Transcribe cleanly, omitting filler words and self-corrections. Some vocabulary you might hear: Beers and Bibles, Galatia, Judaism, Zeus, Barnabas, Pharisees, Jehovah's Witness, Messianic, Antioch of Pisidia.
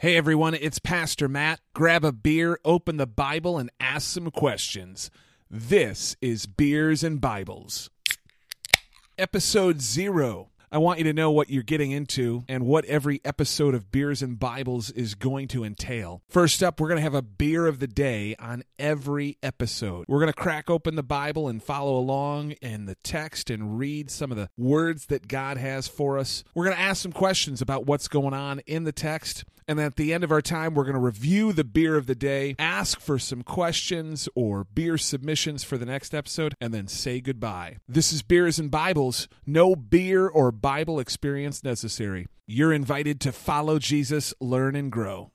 Hey everyone, it's Pastor Matt. Grab a beer, open the Bible, and ask some questions. This is Beers and Bibles. Episode 0. I want you to know what you're getting into and what every episode of Beers and Bibles is going to entail. First up, we're going to have a beer of the day on every episode. We're going to crack open the Bible and follow along in the text and read some of the words that God has for us. We're going to ask some questions about what's going on in the text. And at the end of our time, we're going to review the beer of the day, ask for some questions or beer submissions for the next episode, and then say goodbye. This is Beers and Bibles. No beer or Bible experience necessary. You're invited to follow Jesus, learn, and grow.